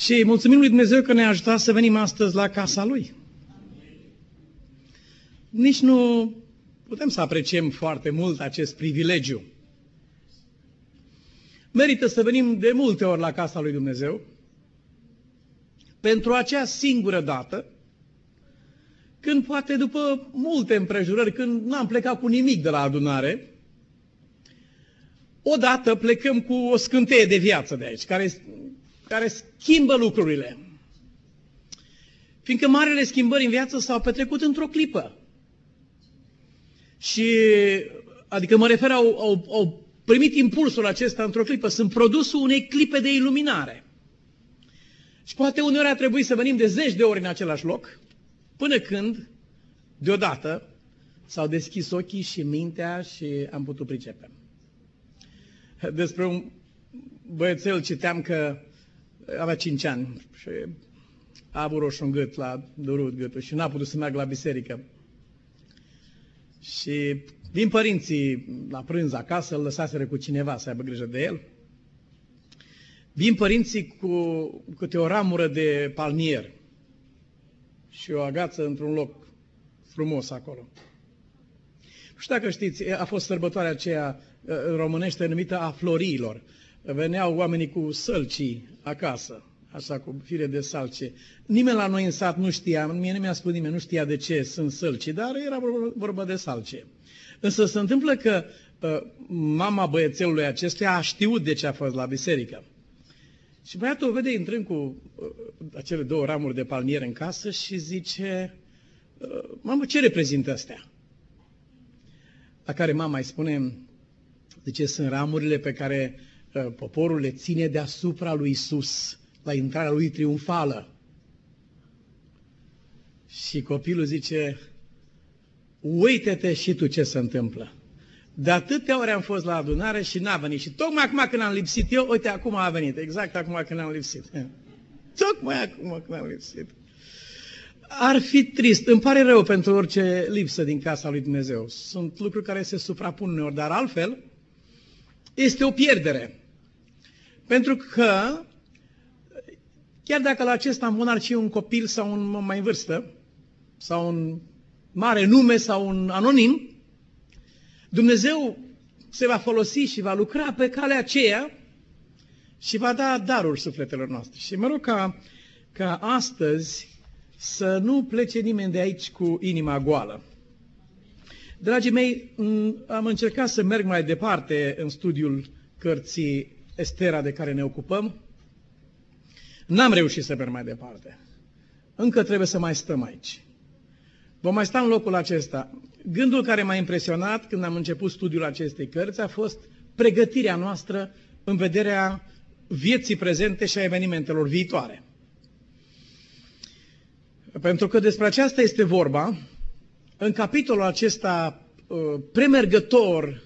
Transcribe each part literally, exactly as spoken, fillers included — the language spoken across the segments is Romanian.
Și mulțumim lui Dumnezeu că ne-a ajutat să venim astăzi la casa Lui. Nici nu putem să apreciem foarte mult acest privilegiu. Merită să venim de multe ori la casa lui Dumnezeu pentru acea singură dată, când poate după multe împrejurări, când n-am plecat cu nimic de la adunare, odată plecăm cu o scânteie de viață de aici, care, care schimbă lucrurile. Fiindcă marele schimbări în viață s-au petrecut într-o clipă. Și, adică mă refer, au, au, au primit impulsul acesta într-o clipă, sunt produsul unei clipe de iluminare. Și poate uneori a trebuit să venim de zeci de ori în același loc, până când, deodată, s-au deschis ochii și mintea și am putut pricepe. Despre un băiețel citeam că avea cinci ani și a avut roșu în gât, la durut gâtul, și n-a putut să meargă la biserică. Și din părinții la prânz acasă îl lăsaseră cu cineva să aibă grijă de el. Vin părinții cu câte o ramură de palmier și o agață într-un loc frumos acolo. Nu știu dacă știți, a fost sărbătoarea aceea în românește numită a florilor. Veneau oamenii cu sălcii acasă, așa cu fire de salce. Nimeni la noi în sat nu știa, mie nu mi-a spus nimeni, nu știa de ce sunt sălcii, dar era vorba de salce. Însă se întâmplă că mama băiețelului acestuia a știut de ce a fost la biserică. Și băiatul o vede intrând cu acele două ramuri de palmier în casă și zice: mamă, ce reprezintă astea? La care mama îi spune, zice, sunt ramurile pe care poporul le ține deasupra lui Isus, la intrarea lui triumfală. Și copilul zice, uite-te și tu ce se întâmplă. De atâtea ori am fost la adunare și n-a venit. Și tocmai acum când am lipsit eu, uite, acum a venit. Exact acum când am lipsit. Tocmai acum când am lipsit. Ar fi trist. Îmi pare rău pentru orice lipsă din casa lui Dumnezeu. Sunt lucruri care se suprapun uneori, dar altfel este o pierdere. Pentru că, chiar dacă la acesta monarhie un copil sau un mai în vârstă, sau un mare nume sau un anonim, Dumnezeu se va folosi și va lucra pe calea aceea și va da darul sufletelor noastre. Și mă rog ca, ca astăzi să nu plece nimeni de aici cu inima goală. Dragii mei, am încercat să merg mai departe în studiul cărții Estera de care ne ocupăm. N-am reușit să merg mai departe. Încă trebuie să mai stăm aici. Vom mai sta în locul acesta. Gândul care m-a impresionat când am început studiul acestei cărți a fost pregătirea noastră în vederea vieții prezente și a evenimentelor viitoare. Pentru că despre aceasta este vorba, în capitolul acesta premergător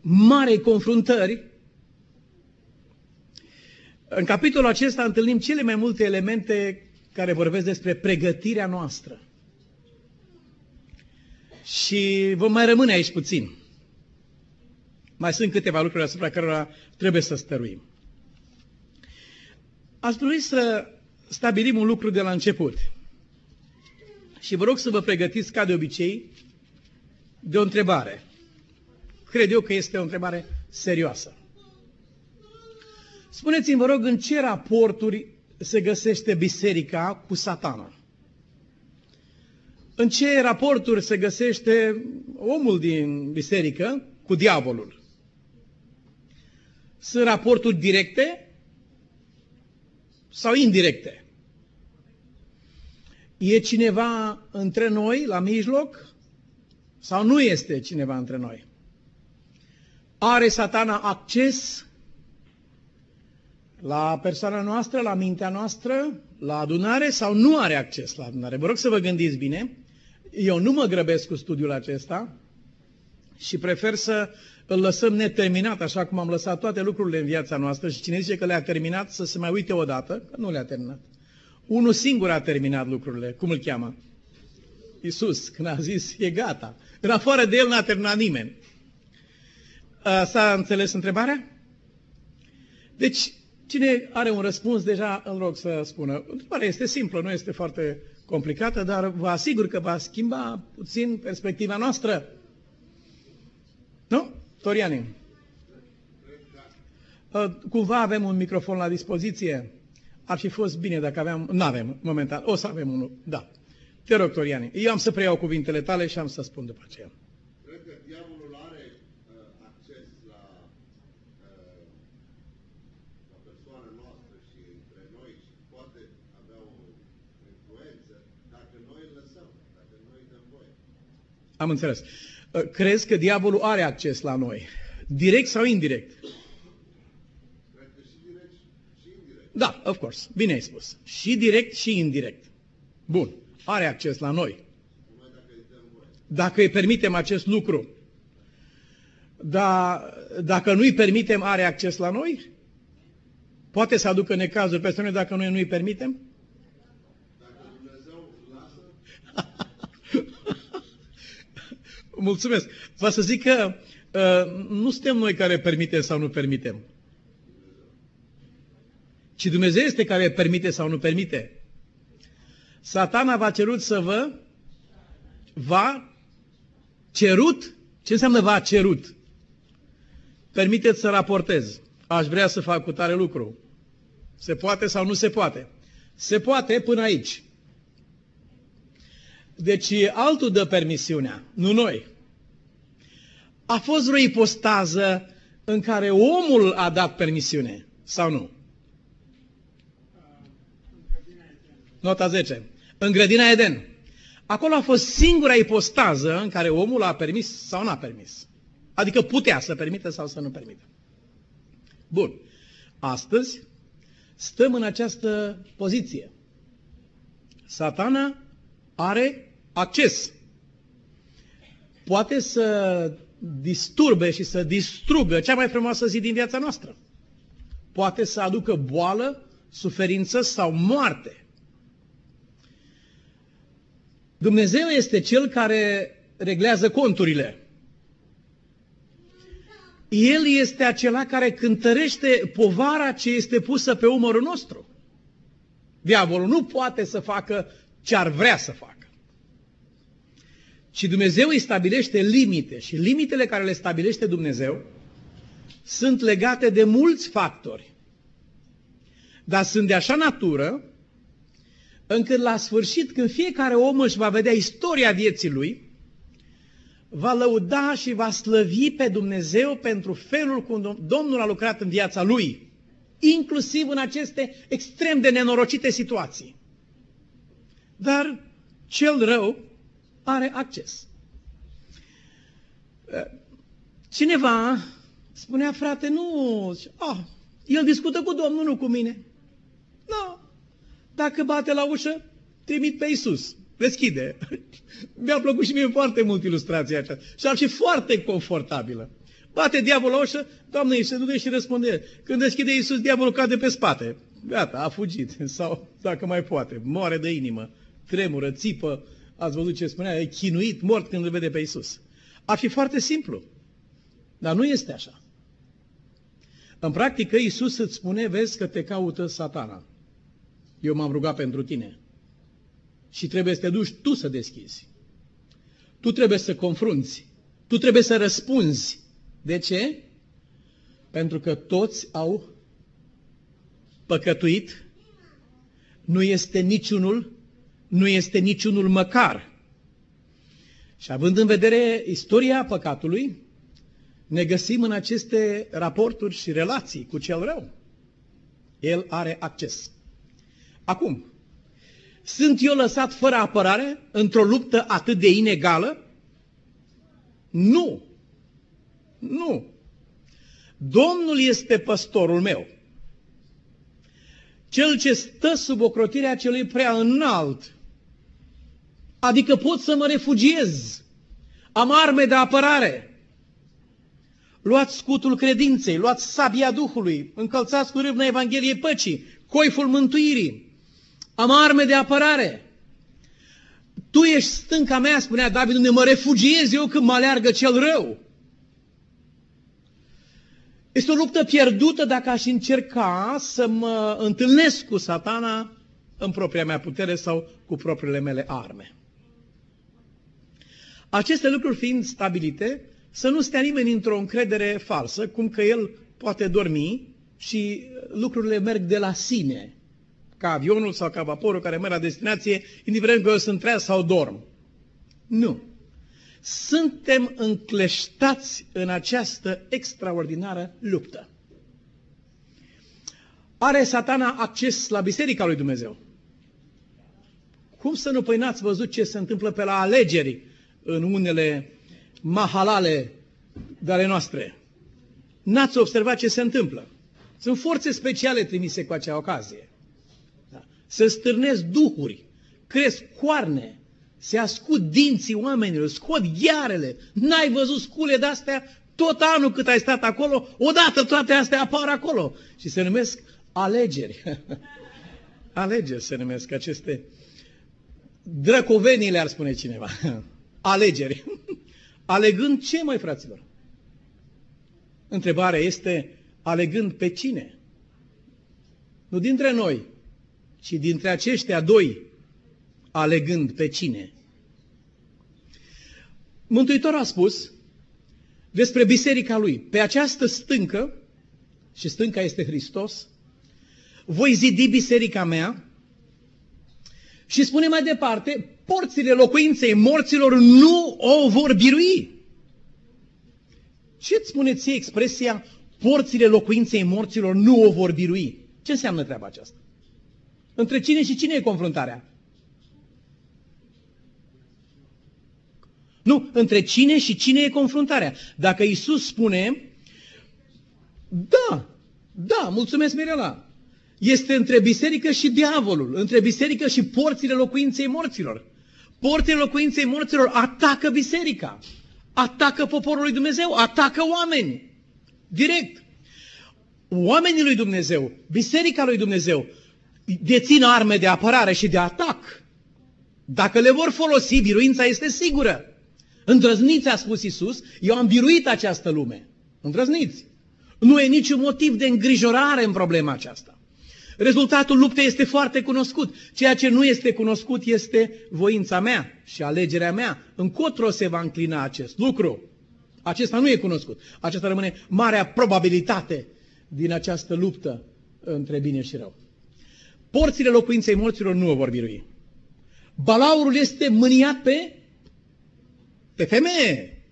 marei confruntări, în capitolul acesta întâlnim cele mai multe elemente care vorbesc despre pregătirea noastră. Și vom mai rămâne aici puțin. Mai sunt câteva lucruri asupra cărora trebuie să stăruim. Aș dori să stabilim un lucru de la început. Și vă rog să vă pregătiți, ca de obicei, de o întrebare. Cred eu că este o întrebare serioasă. Spuneți-mi, vă rog, în ce raporturi se găsește biserica cu satana? În ce raporturi se găsește omul din biserică cu diavolul? Sunt raporturi directe sau indirecte? E cineva între noi la mijloc sau nu este cineva între noi? Are satana acces la persoana noastră, la mintea noastră, la adunare sau nu are acces la adunare? Vă rog să vă gândiți bine. Eu nu mă grăbesc cu studiul acesta și prefer să îl lăsăm neterminat, așa cum am lăsat toate lucrurile în viața noastră, și cine zice că le-a terminat să se mai uite odată, că nu le-a terminat. Unul singur a terminat lucrurile. Cum îl cheamă? Iisus, când a zis, e gata. În afară de El n-a terminat nimeni. S-a înțeles întrebarea? Deci, Cine are un răspuns, deja îl rog să spună. Întrebarea este simplă, nu este foarte complicată, dar vă asigur că va schimba puțin perspectiva noastră. Nu? Torianin. Cumva avem un microfon la dispoziție? Ar fi fost bine dacă aveam... N-avem, momentan. O să avem unul. Da. Te rog, Torianin. Eu am să preiau cuvintele tale și am să spun după aceea. Cred că diavolul are uh, acces la, uh, la persoana noastră și între noi și poate avea o influență dacă noi îl lăsăm, dacă noi dăm voie. Am înțeles. Uh, crezi că diavolul are acces la noi? Direct sau indirect? Da, of course. Bine ai spus. Și direct și indirect. Bun. Are acces la noi. Dacă îi permitem acest lucru. Dar dacă nu îi permitem, are acces la noi? Poate să aducă necazuri peste noi dacă noi nu îi permitem? Dacă Dumnezeu lasă. Mulțumesc. Vă să zic că uh, nu suntem noi care permitem sau nu permitem. Ci Dumnezeu este care permite sau nu permite. Satana v-a cerut să vă... V-a cerut? Ce înseamnă v-a cerut? Permiteți să raportez. Aș vrea să fac cu tare lucru. Se poate sau nu se poate? Se poate până aici. Deci altul dă permisiunea, nu noi. A fost vreo ipostază în care omul a dat permisiune, sau nu? Nota zece. În grădina Eden. Acolo a fost singura ipostază în care omul a permis sau n-a permis. Adică putea să permită sau să nu permită. Bun. Astăzi stăm în această poziție. Satana are acces. Poate să disturbe și să distrugă cea mai frumoasă zi din viața noastră. Poate să aducă boală, suferință sau moarte. Dumnezeu este Cel care reglează conturile. El este acela care cântărește povara ce este pusă pe umărul nostru. Diavolul nu poate să facă ce ar vrea să facă. Și Dumnezeu îi stabilește limite. Și limitele care le stabilește Dumnezeu sunt legate de mulți factori. Dar sunt de așa natură încât la sfârșit, când fiecare om își va vedea istoria vieții lui, va lăuda și va slăvi pe Dumnezeu pentru felul cum Domnul a lucrat în viața lui, inclusiv în aceste extrem de nenorocite situații. Dar cel rău are acces. Cineva spunea, frate, nu, oh, el discută cu Domnul, nu cu mine. Nu. Dacă bate la ușă, trimit pe Iisus. Deschide. Mi-a plăcut și mie foarte mult ilustrația aceasta. Și ar fi foarte confortabilă. Bate diavolul la ușă, Doamne, se duce și răspunde. Când deschide Iisus, diavolul cade pe spate. Gata, a fugit. Sau, dacă mai poate, moare de inimă, tremură, țipă. Ați văzut ce spunea? E chinuit, mort când îl vede pe Iisus. Ar fi foarte simplu. Dar nu este așa. În practică, Iisus îți spune, vezi că te caută Satana. Eu m-am rugat pentru tine și trebuie să te duci tu să deschizi. Tu trebuie să confrunți. Tu trebuie să răspunzi. De ce? Pentru că toți au păcătuit. Nu este niciunul, nu este niciunul măcar. Și având în vedere istoria păcatului, ne găsim în aceste raporturi și relații cu cel rău. El are acces. Acum, sunt eu lăsat fără apărare într-o luptă atât de inegală? Nu! Nu! Domnul este păstorul meu. Cel ce stă sub ocrotirea celui prea înalt. Adică pot să mă refugiez. Am arme de apărare. Luați scutul credinței, luați sabia Duhului, încălțați cu râvna Evangheliei Păcii, coiful mântuirii. Am arme de apărare. Tu ești stânca mea, spunea David, unde mă refugiez eu când mă aleargă cel rău. Este o luptă pierdută dacă aș încerca să mă întâlnesc cu Satana în propria mea putere sau cu propriile mele arme. Aceste lucruri fiind stabilite, să nu stea nimeni într-o încredere falsă, cum că el poate dormi și lucrurile merg de la sine, ca avionul sau ca vaporul care merg la destinație, indiferent că eu sunt treaz sau dorm. Nu. Suntem încleștați în această extraordinară luptă. Are Satana acces la Biserica lui Dumnezeu? Cum să nu? Păi n-ați văzut ce se întâmplă pe la alegeri în unele mahalale de ale noastre? N-ați observat ce se întâmplă? Sunt forțe speciale trimise cu acea ocazie. Da. Se stârnesc duhuri, cresc coarne, se ascund dinții oamenilor, scot ghearele. N-ai văzut scule de-astea tot anul cât ai stat acolo? Odată toate astea apar acolo. Și se numesc alegeri. Alegeri se numesc aceste drăcovenii, le-ar spune cineva. Alegeri. Alegând ce, măi, fraților? Întrebarea este, alegând pe cine? Nu dintre noi, ci dintre aceștia doi, alegând pe cine? Mântuitorul a spus despre biserica lui: pe această stâncă, și stânca este Hristos, voi zidi biserica mea. Și spune mai departe, porțile locuinței morților nu o vor birui. Ce-ți spune ție expresia porțile locuinței morților nu o vor birui? Ce înseamnă treaba aceasta? Între cine și cine e confruntarea? Nu, între cine și cine e confruntarea? Dacă Iisus spune, da, da, mulțumesc Mirela, este între biserică și diavolul, între biserică și porțile locuinței morților. Porțile locuinței morților atacă biserica, atacă poporul lui Dumnezeu, atacă oameni, direct. Oamenii lui Dumnezeu, biserica lui Dumnezeu, dețin arme de apărare și de atac. Dacă le vor folosi, biruința este sigură. Îndrăzniți, a spus Iisus, eu am biruit această lume. Îndrăzniți. Nu e niciun motiv de îngrijorare în problema aceasta. Rezultatul luptei este foarte cunoscut. Ceea ce nu este cunoscut este voința mea și alegerea mea. Încotro se va înclina acest lucru. Acesta nu e cunoscut. Acesta rămâne marea probabilitate din această luptă între bine și rău. Porțile locuinței morților nu o vor birui. Balaurul este mâniat pe, pe femeie.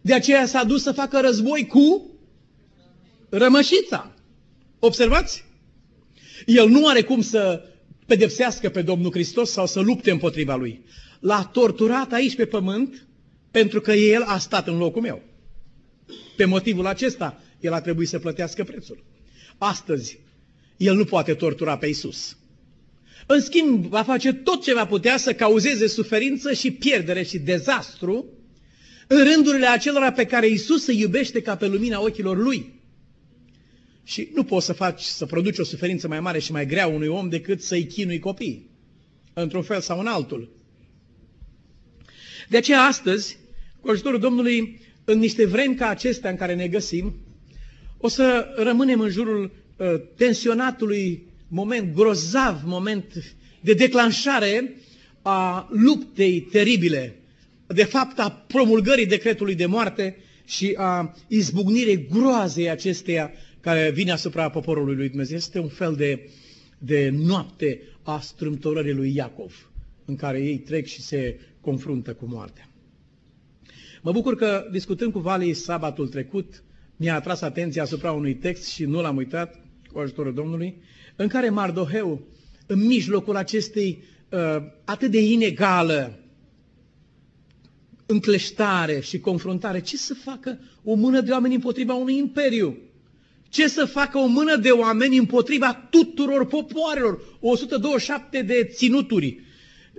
De aceea s-a dus să facă război cu rămășița. Observați? El nu are cum să pedepsească pe Domnul Hristos sau să lupte împotriva lui. L-a torturat aici pe pământ pentru că el a stat în locul meu. Pe motivul acesta el a trebuit să plătească prețul. Astăzi el nu poate tortura pe Iisus. În schimb, va face tot ce va putea să cauzeze suferință și pierdere și dezastru în rândurile acelora pe care Iisus îi iubește ca pe lumina ochilor lui. Și nu poți să faci, să produci o suferință mai mare și mai grea unui om decât să-i chinui copiii, într-un fel sau în altul. De aceea astăzi, cu ajutorul Domnului, în niște vremi ca acestea în care ne găsim, o să rămânem în jurul uh, tensionatului moment, grozav moment de declanșare a luptei teribile, de fapt a promulgării decretului de moarte și a izbucnirei groazei acesteia care vine asupra poporului lui Dumnezeu. Este un fel de, de noapte a strâmtorării lui Iacov, în care ei trec și se confruntă cu moartea. Mă bucur că, discutând cu Vali sabatul trecut, mi-a atras atenția asupra unui text și nu l-am uitat, cu ajutorul Domnului, în care Mardoheu, în mijlocul acestei uh, atât de inegală încleștare și confruntare, ce să facă o mână de oameni împotriva unui imperiu? Ce să facă o mână de oameni împotriva tuturor popoarelor? o sută douăzeci și șapte de ținuturi,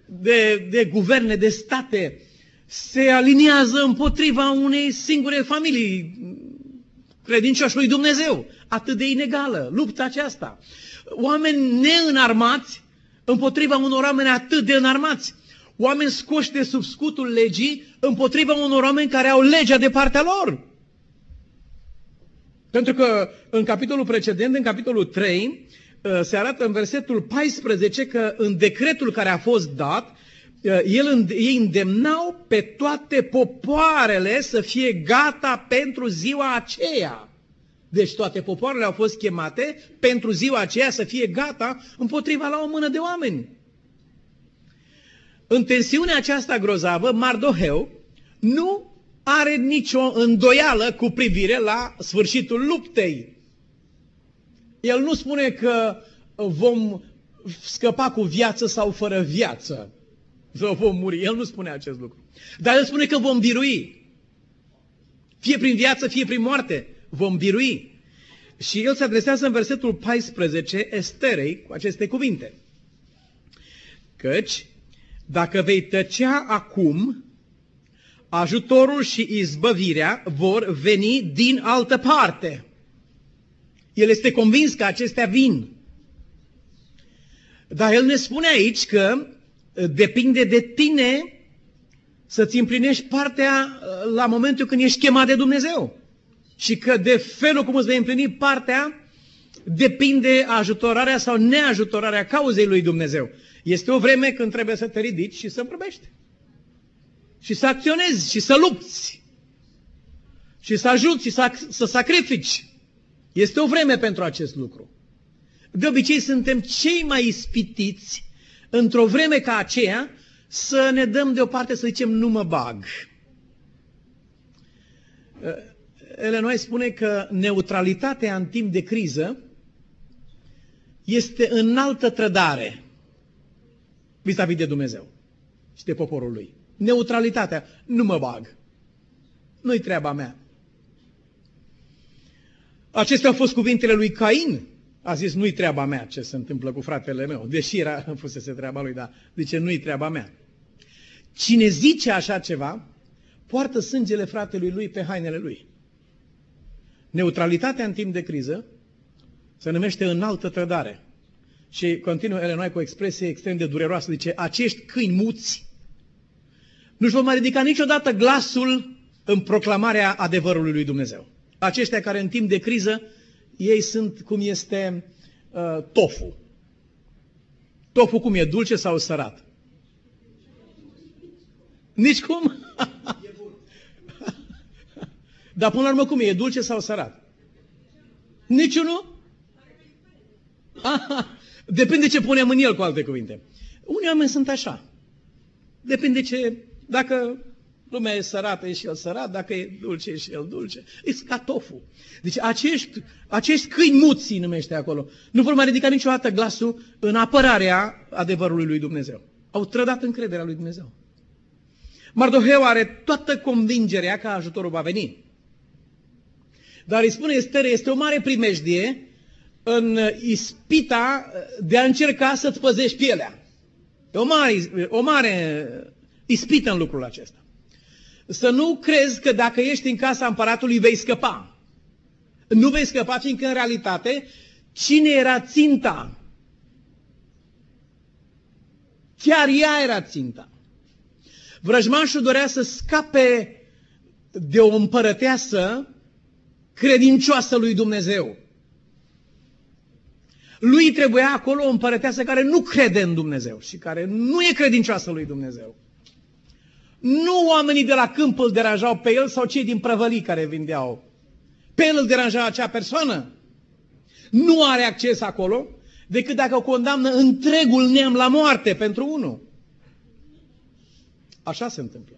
de, de guverne, de state, se aliniază împotriva unei singure familii, credincioși lui Dumnezeu. Atât de inegală lupta aceasta. Oameni neînarmați împotriva unor oameni atât de înarmați. Oameni scoși de sub scutul legii împotriva unor oameni care au legea de partea lor. Pentru că în capitolul precedent, în capitolul trei, se arată în versetul paisprezece că în decretul care a fost dat, el, ei îndemnau pe toate popoarele să fie gata pentru ziua aceea. Deci toate popoarele au fost chemate pentru ziua aceea să fie gata împotriva la o mână de oameni. În tensiunea aceasta grozavă, Mardoheu nu are nicio îndoială cu privire la sfârșitul luptei. El nu spune că vom scăpa cu viață sau fără viață, sau vom muri. El nu spune acest lucru. Dar el spune că vom birui. Fie prin viață, fie prin moarte. Vom birui. Și el se adresează în versetul paisprezece Esterei cu aceste cuvinte. Căci, dacă vei tăcea acum, ajutorul și izbăvirea vor veni din altă parte. El este convins că acestea vin. Dar el ne spune aici că depinde de tine să-ți împlinești partea la momentul când ești chemat de Dumnezeu. Și că de felul cum îți vei împlini partea depinde ajutorarea sau neajutorarea cauzei lui Dumnezeu. Este o vreme când trebuie să te ridici și să împrăbești. Și să acționezi și să lupți. Și să ajuți și să, să sacrifici. Este o vreme pentru acest lucru. De obicei suntem cei mai ispitiți într-o vreme ca aceea să ne dăm deoparte, să zicem, nu mă bag. Ellen White spune că neutralitatea în timp de criză este înaltă trădare vis-a-vis de Dumnezeu și de poporul lui. Neutralitatea, nu mă bag, nu-i treaba mea. Acestea au fost cuvintele lui Cain. A zis, nu-i treaba mea ce se întâmplă cu fratele meu. Deși era, fusese treaba lui, dar zice, nu-i treaba mea. Cine zice așa ceva, poartă sângele fratelui lui pe hainele lui. Neutralitatea în timp de criză se numește înaltă trădare. Și continuă Ellen White cu o expresie extrem de dureroasă. Zice, acești câini muți nu-și vor mai ridica niciodată glasul în proclamarea adevărului lui Dumnezeu. Aceștia care în timp de criză, ei sunt cum este uh, tofu. Tofu cum e, dulce sau sărat? Nici cum? Dar până la urmă cum e, e dulce sau sărat? Niciunul? Aha. Depinde ce punem în el, cu alte cuvinte. Unii oameni sunt așa. Depinde ce, dacă... Lumea e sărată, e și el sărat, dacă e dulce, e și el dulce. E ca tofu. Deci acești, acești câini muți, numește acolo, nu vor mai ridica niciodată glasul în apărarea adevărului lui Dumnezeu. Au trădat încrederea lui Dumnezeu. Mardoheu are toată convingerea că ajutorul va veni. Dar îi spune Estere, este o mare primejdie în ispita de a încerca să-ți păzești pielea. E o mare, o mare ispită în lucrul acesta. Să nu crezi că dacă ești în casa împăratului vei scăpa. Nu vei scăpa, fiindcă în realitate, cine era ținta? Chiar ea era ținta. Vrăjmașul dorea să scape de o împărăteasă credincioasă lui Dumnezeu. Lui trebuia acolo o împărăteasă care nu crede în Dumnezeu și care nu e credincioasă lui Dumnezeu. Nu oamenii de la câmp îl deranjau pe el sau cei din prăvălii care vindeau. Pe el îl deranja acea persoană. Nu are acces acolo decât dacă o condamnă întregul neam la moarte pentru unul. Așa se întâmplă.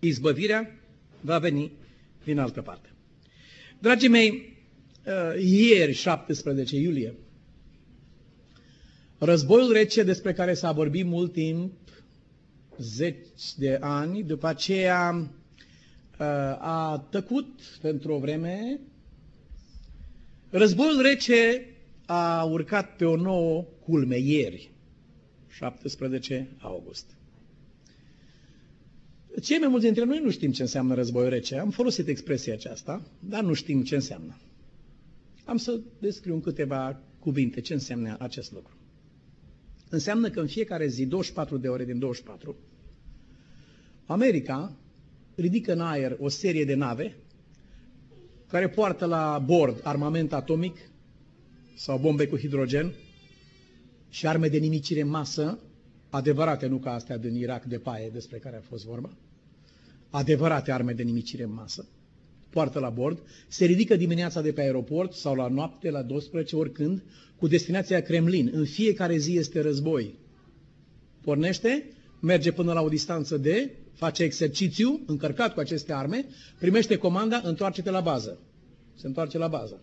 Izbăvirea va veni din altă parte. Dragii mei, ieri, șaptesprezece iulie, războiul rece despre care s-a vorbit mult timp, zeci de ani, după aceea a tăcut pentru o vreme. Războiul rece a urcat pe o nouă culme ieri, șaptesprezece august. Cei mai mulți dintre noi nu știm ce înseamnă războiul rece. Am folosit expresia aceasta, dar nu știm ce înseamnă. Am să descriu în câteva cuvinte ce înseamnă acest lucru. Înseamnă că în fiecare zi, douăzeci și patru de ore din douăzeci și patru, America ridică în aer o serie de nave care poartă la bord armament atomic sau bombe cu hidrogen și arme de nimicire în masă, adevărate, nu ca astea din Irak de paie despre care a fost vorba, adevărate arme de nimicire în masă, poartă la bord, se ridică dimineața de pe aeroport sau la noapte, la douăsprezece, oricând, cu destinația Kremlin. În fiecare zi este război. Pornește, merge până la o distanță de, face exercițiu, încărcat cu aceste arme, primește comanda, întoarce-te la bază. Se întoarce la bază.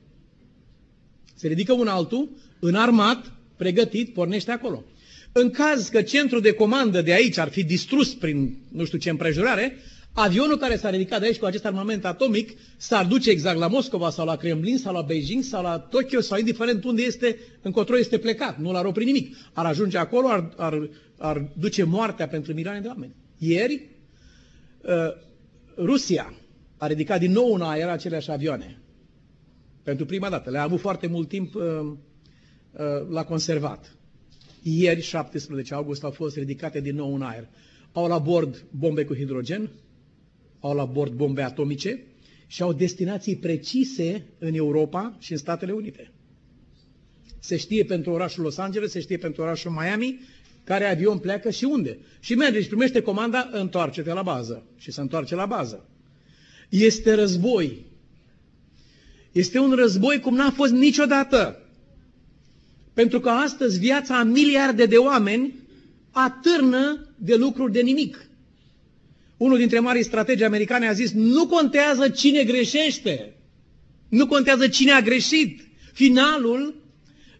Se ridică un altul, înarmat, pregătit, pornește acolo. În caz că centrul de comandă de aici ar fi distrus prin nu știu ce împrejurare, avionul care s-a ridicat de aici cu acest armament atomic s-ar duce exact la Moscova sau la Kremlin sau la Beijing sau la Tokyo sau indiferent unde este, încotro este plecat, nu l-ar opri nimic. Ar ajunge acolo, ar, ar, ar duce moartea pentru milioane de oameni. Ieri, uh, Rusia a ridicat din nou în aer aceleași avioane. Pentru prima dată. Le-a avut foarte mult timp uh, uh, la conservat. Ieri, șaptesprezece august, au fost ridicate din nou în aer. Au la bord bombe cu hidrogen, au la bord bombe atomice și au destinații precise în Europa și în Statele Unite. Se știe pentru orașul Los Angeles, se știe pentru orașul Miami, care avion pleacă și unde. Și merge și primește comanda, întoarce-te la bază. Și se întoarce la bază. Este război. Este un război cum n-a fost niciodată. Pentru că astăzi viața a miliarde de oameni atârnă de lucruri de nimic. Unul dintre marii strategi americane a zis, nu contează cine greșește, nu contează cine a greșit. Finalul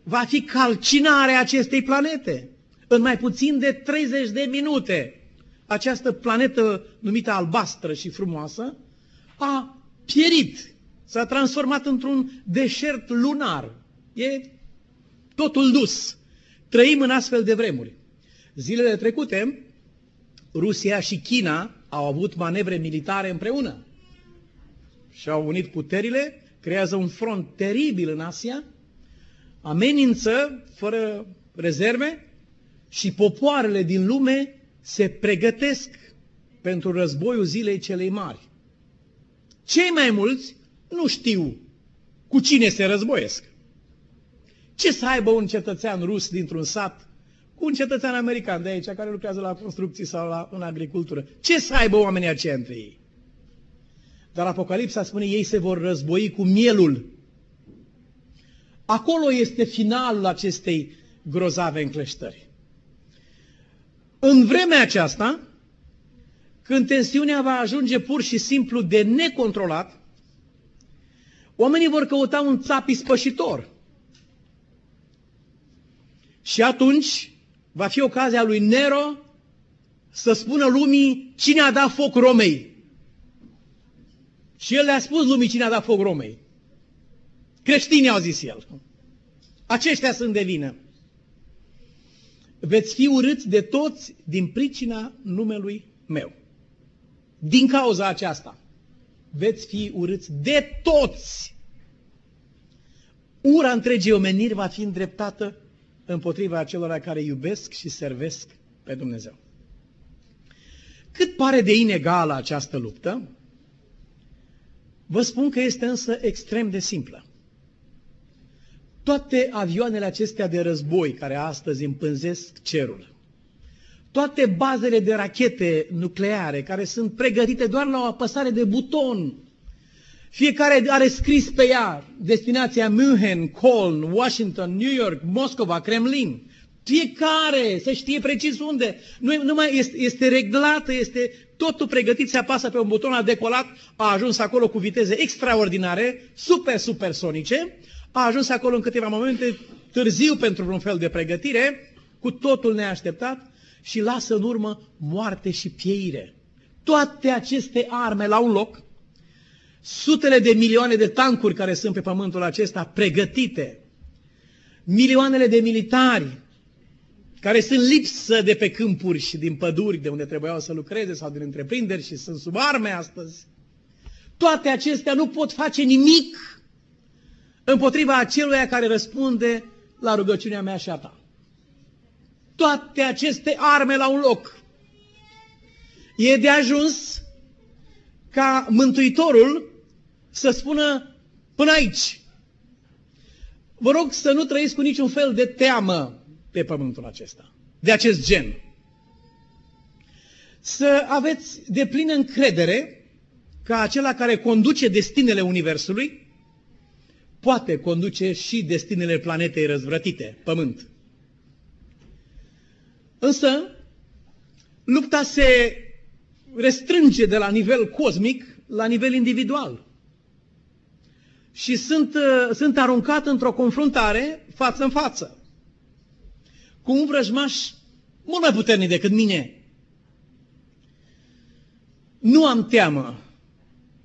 va fi calcinarea acestei planete. În mai puțin de treizeci de minute, această planetă numită albastră și frumoasă a pierit, s-a transformat într-un deșert lunar. E totul dus. Trăim în astfel de vremuri. Zilele trecute, Rusia și China au avut manevre militare împreună și au unit puterile, creează un front teribil în Asia, amenință fără rezerve și popoarele din lume se pregătesc pentru războiul zilei celei mari. Cei mai mulți nu știu cu cine se războiesc. Ce să aibă un cetățean rus dintr-un sat cu un cetățean american de aici, care lucrează la construcții sau la, în agricultură? Ce să aibă oamenii aceia între ei? Dar Apocalipsa spune, ei se vor război cu mielul. Acolo este finalul acestei grozave încleștări. În vremea aceasta, când tensiunea va ajunge pur și simplu de necontrolat, oamenii vor căuta un țap ispășitor. Și atunci va fi ocazia lui Nero să spună lumii cine a dat foc Romei. Și el le-a spus lumii cine a dat foc Romei. Creștinii au zis el. Aceștia sunt de vină. Veți fi urâți de toți din pricina numelui meu. Din cauza aceasta veți fi urâți de toți. Ura întregii omeniri va fi îndreptată împotriva acelora care iubesc și servesc pe Dumnezeu. Cât pare de inegală această luptă, vă spun că este însă extrem de simplă. Toate avioanele acestea de război care astăzi împânzesc cerul, toate bazele de rachete nucleare care sunt pregătite doar la o apăsare de buton, fiecare are scris pe ea destinația München, Köln, Washington, New York, Moscova, Kremlin. Fiecare se știe precis unde. Nu, nu mai este, este reglată, este totul pregătit, se apasă pe un buton, a decolat, a ajuns acolo cu viteze extraordinare, super supersonice, a ajuns acolo în câteva momente târziu pentru un fel de pregătire, cu totul neașteptat și lasă în urmă moarte și pieire. Toate aceste arme la un loc, sutele de milioane de tancuri care sunt pe pământul acesta pregătite, milioanele de militari care sunt lipsă de pe câmpuri și din păduri de unde trebuiau să lucreze sau din întreprinderi și sunt sub arme astăzi, toate acestea nu pot face nimic împotriva aceluia care răspunde la rugăciunea mea și a ta. Toate aceste arme la un loc. E de ajuns ca Mântuitorul să spună, Până aici. Vă rog să nu trăiți cu niciun fel de teamă pe pământul acesta, de acest gen. Să aveți deplină încredere că acela care conduce destinele Universului poate conduce și destinele planetei răzvrătite, Pământ. Însă, lupta se restrânge de la nivel cosmic la nivel individual. Și sunt, sunt aruncat într-o confruntare față în față cu un vrăjmaș mult mai puternic decât mine. Nu am teamă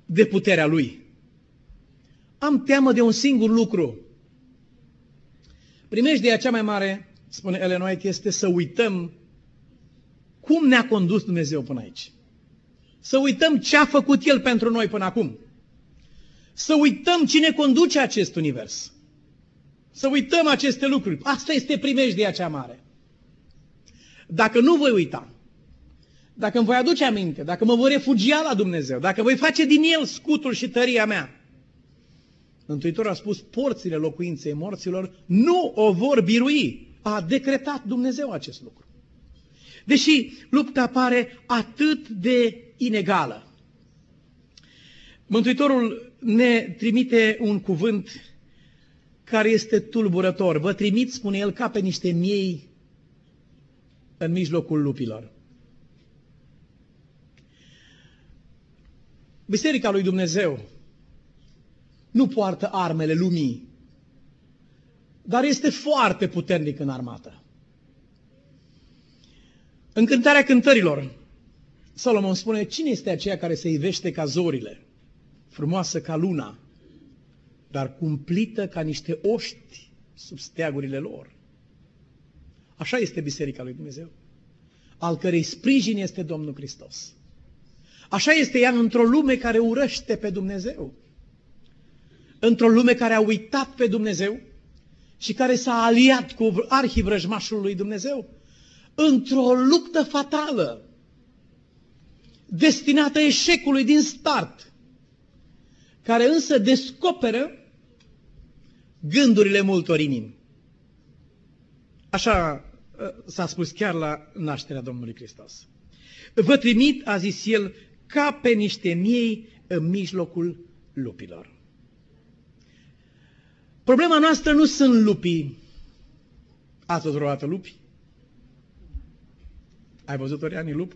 de puterea lui. Am teamă de un singur lucru. Primejdia cea mai mare, spune Ellen White, este să uităm cum ne-a condus Dumnezeu până aici. Să uităm ce a făcut El pentru noi până acum. Să uităm cine conduce acest univers. Să uităm aceste lucruri. Asta este primejdia cea mare. Dacă nu voi uita, dacă îmi voi aduce aminte, dacă mă voi refugia la Dumnezeu, dacă voi face din El scutul și tăria mea, Mântuitorul a spus, porțile locuinței morților nu o vor birui. A decretat Dumnezeu acest lucru. Deși lupta pare atât de inegală. Mântuitorul ne trimite un cuvânt care este tulburător. Vă trimit, spune El, ca pe niște miei în mijlocul lupilor. Biserica lui Dumnezeu nu poartă armele lumii, dar este foarte puternic înarmată. În Cântarea Cântărilor, Solomon spune, cine este aceea care se ivește ca zorile, frumoasă ca luna, dar cumplită ca niște oști sub steagurile lor? Așa este biserica lui Dumnezeu, al cărei sprijin este Domnul Hristos. Așa este ea într-o lume care urăște pe Dumnezeu, într-o lume care a uitat pe Dumnezeu și care s-a aliat cu arhivrăjmașul lui Dumnezeu, într-o luptă fatală, destinată eșecului din start, care însă descoperă gândurile multor inimi. Așa s-a spus chiar la nașterea Domnului Hristos. Vă trimit, a zis El, ca pe niște miei în mijlocul lupilor. Problema noastră nu sunt lupii. Ați văzut vreodată lupi? Ai văzut, Oriani, lup?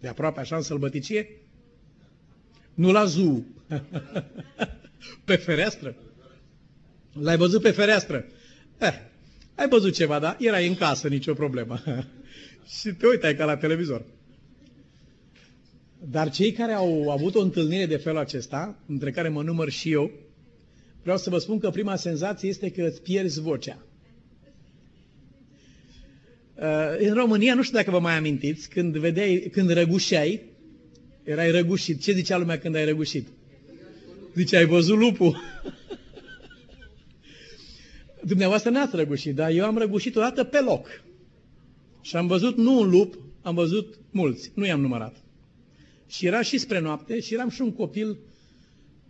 De aproape așa în sălbăticie? Nu la zoo. Pe fereastră? L-ai văzut pe fereastră? Eh, ai văzut ceva, da? Erai în casă, nicio problemă. Și te uitai ca la televizor. Dar cei care au avut o întâlnire de felul acesta, între care mă număr și eu, vreau să vă spun că prima senzație este că îți pierzi vocea. În România, nu știu dacă vă mai amintiți, când vedeai, când răgușeai, erai răgușit. Ce zicea lumea când ai răgușit? Zice, ai văzut lupul. Dumneavoastră n-ați răgușit, dar eu am răgușit odată pe loc. Și am văzut nu un lup, am văzut mulți, nu i-am numărat. Și era și spre noapte și eram și un copil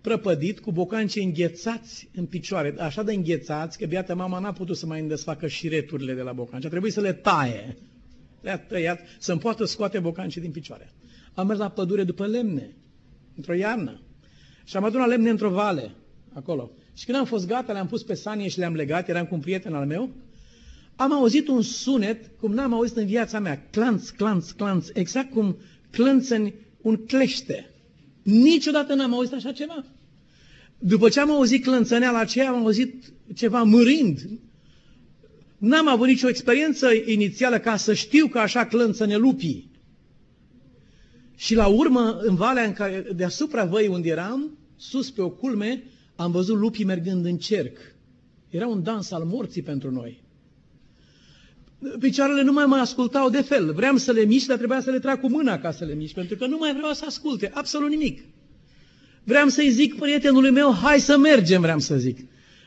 prăpădit cu bocanci înghețați în picioare, așa de înghețați că biata mama n-a putut să mai îmi desfacă șireturile de la bocanci, a trebuit să le taie. Le-a tăiat să-mi poată scoate bocancii din picioare. Am mers la pădure după lemne, într-o iarnă, și am adunat lemne într-o vale, acolo. Și când am fost gata, le-am pus pe sanie și le-am legat, eram cu un prieten al meu, am auzit un sunet cum n-am auzit în viața mea, clanț, clanț, clanț, exact cum clănțăni un clește. Niciodată n-am auzit așa ceva. După ce am auzit clănțăneala aceea, am auzit ceva mârind. N-am avut nicio experiență inițială ca să știu că așa clănțăne lupii. Și la urmă, în valea în care, deasupra văii unde eram, sus pe o culme, am văzut lupii mergând în cerc. Era un dans al morții pentru noi. Picioarele nu mai mă ascultau de fel. Vreau să le mișc, dar trebuia să le trag cu mâna ca să le mișc, pentru că nu mai vreau să asculte absolut nimic. Vreau să-i zic prietenului meu, hai să mergem, vreau să zic.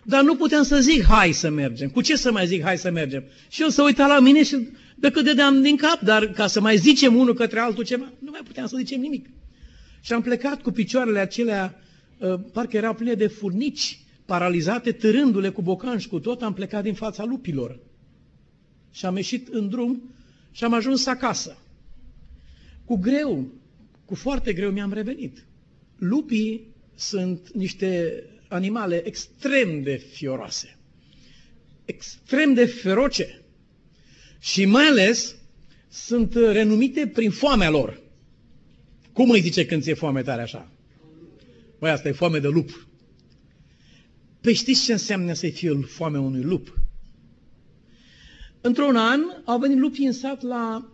Dar nu puteam să zic, hai să mergem. Cu ce să mai zic, hai să mergem? Și el se uita la mine și de cât dădeam din cap, dar ca să mai zicem unul către altul ceva, nu mai puteam să zicem nimic. Și am plecat cu picioarele acelea parcă erau pline de furnici, paralizate, târându-le cu bocanci și cu tot, am plecat din fața lupilor. Și am ieșit în drum și am ajuns acasă. Cu greu, cu foarte greu mi-am revenit. Lupii sunt niște animale extrem de fioroase, extrem de feroce și mai ales sunt renumite prin foamea lor. Cum îi zice când ți-e foame tare așa? Băi, asta e foame de lup. Păi știți ce înseamnă să-i fie foamea unui lup? Într-un an au venit lupii în, sat la,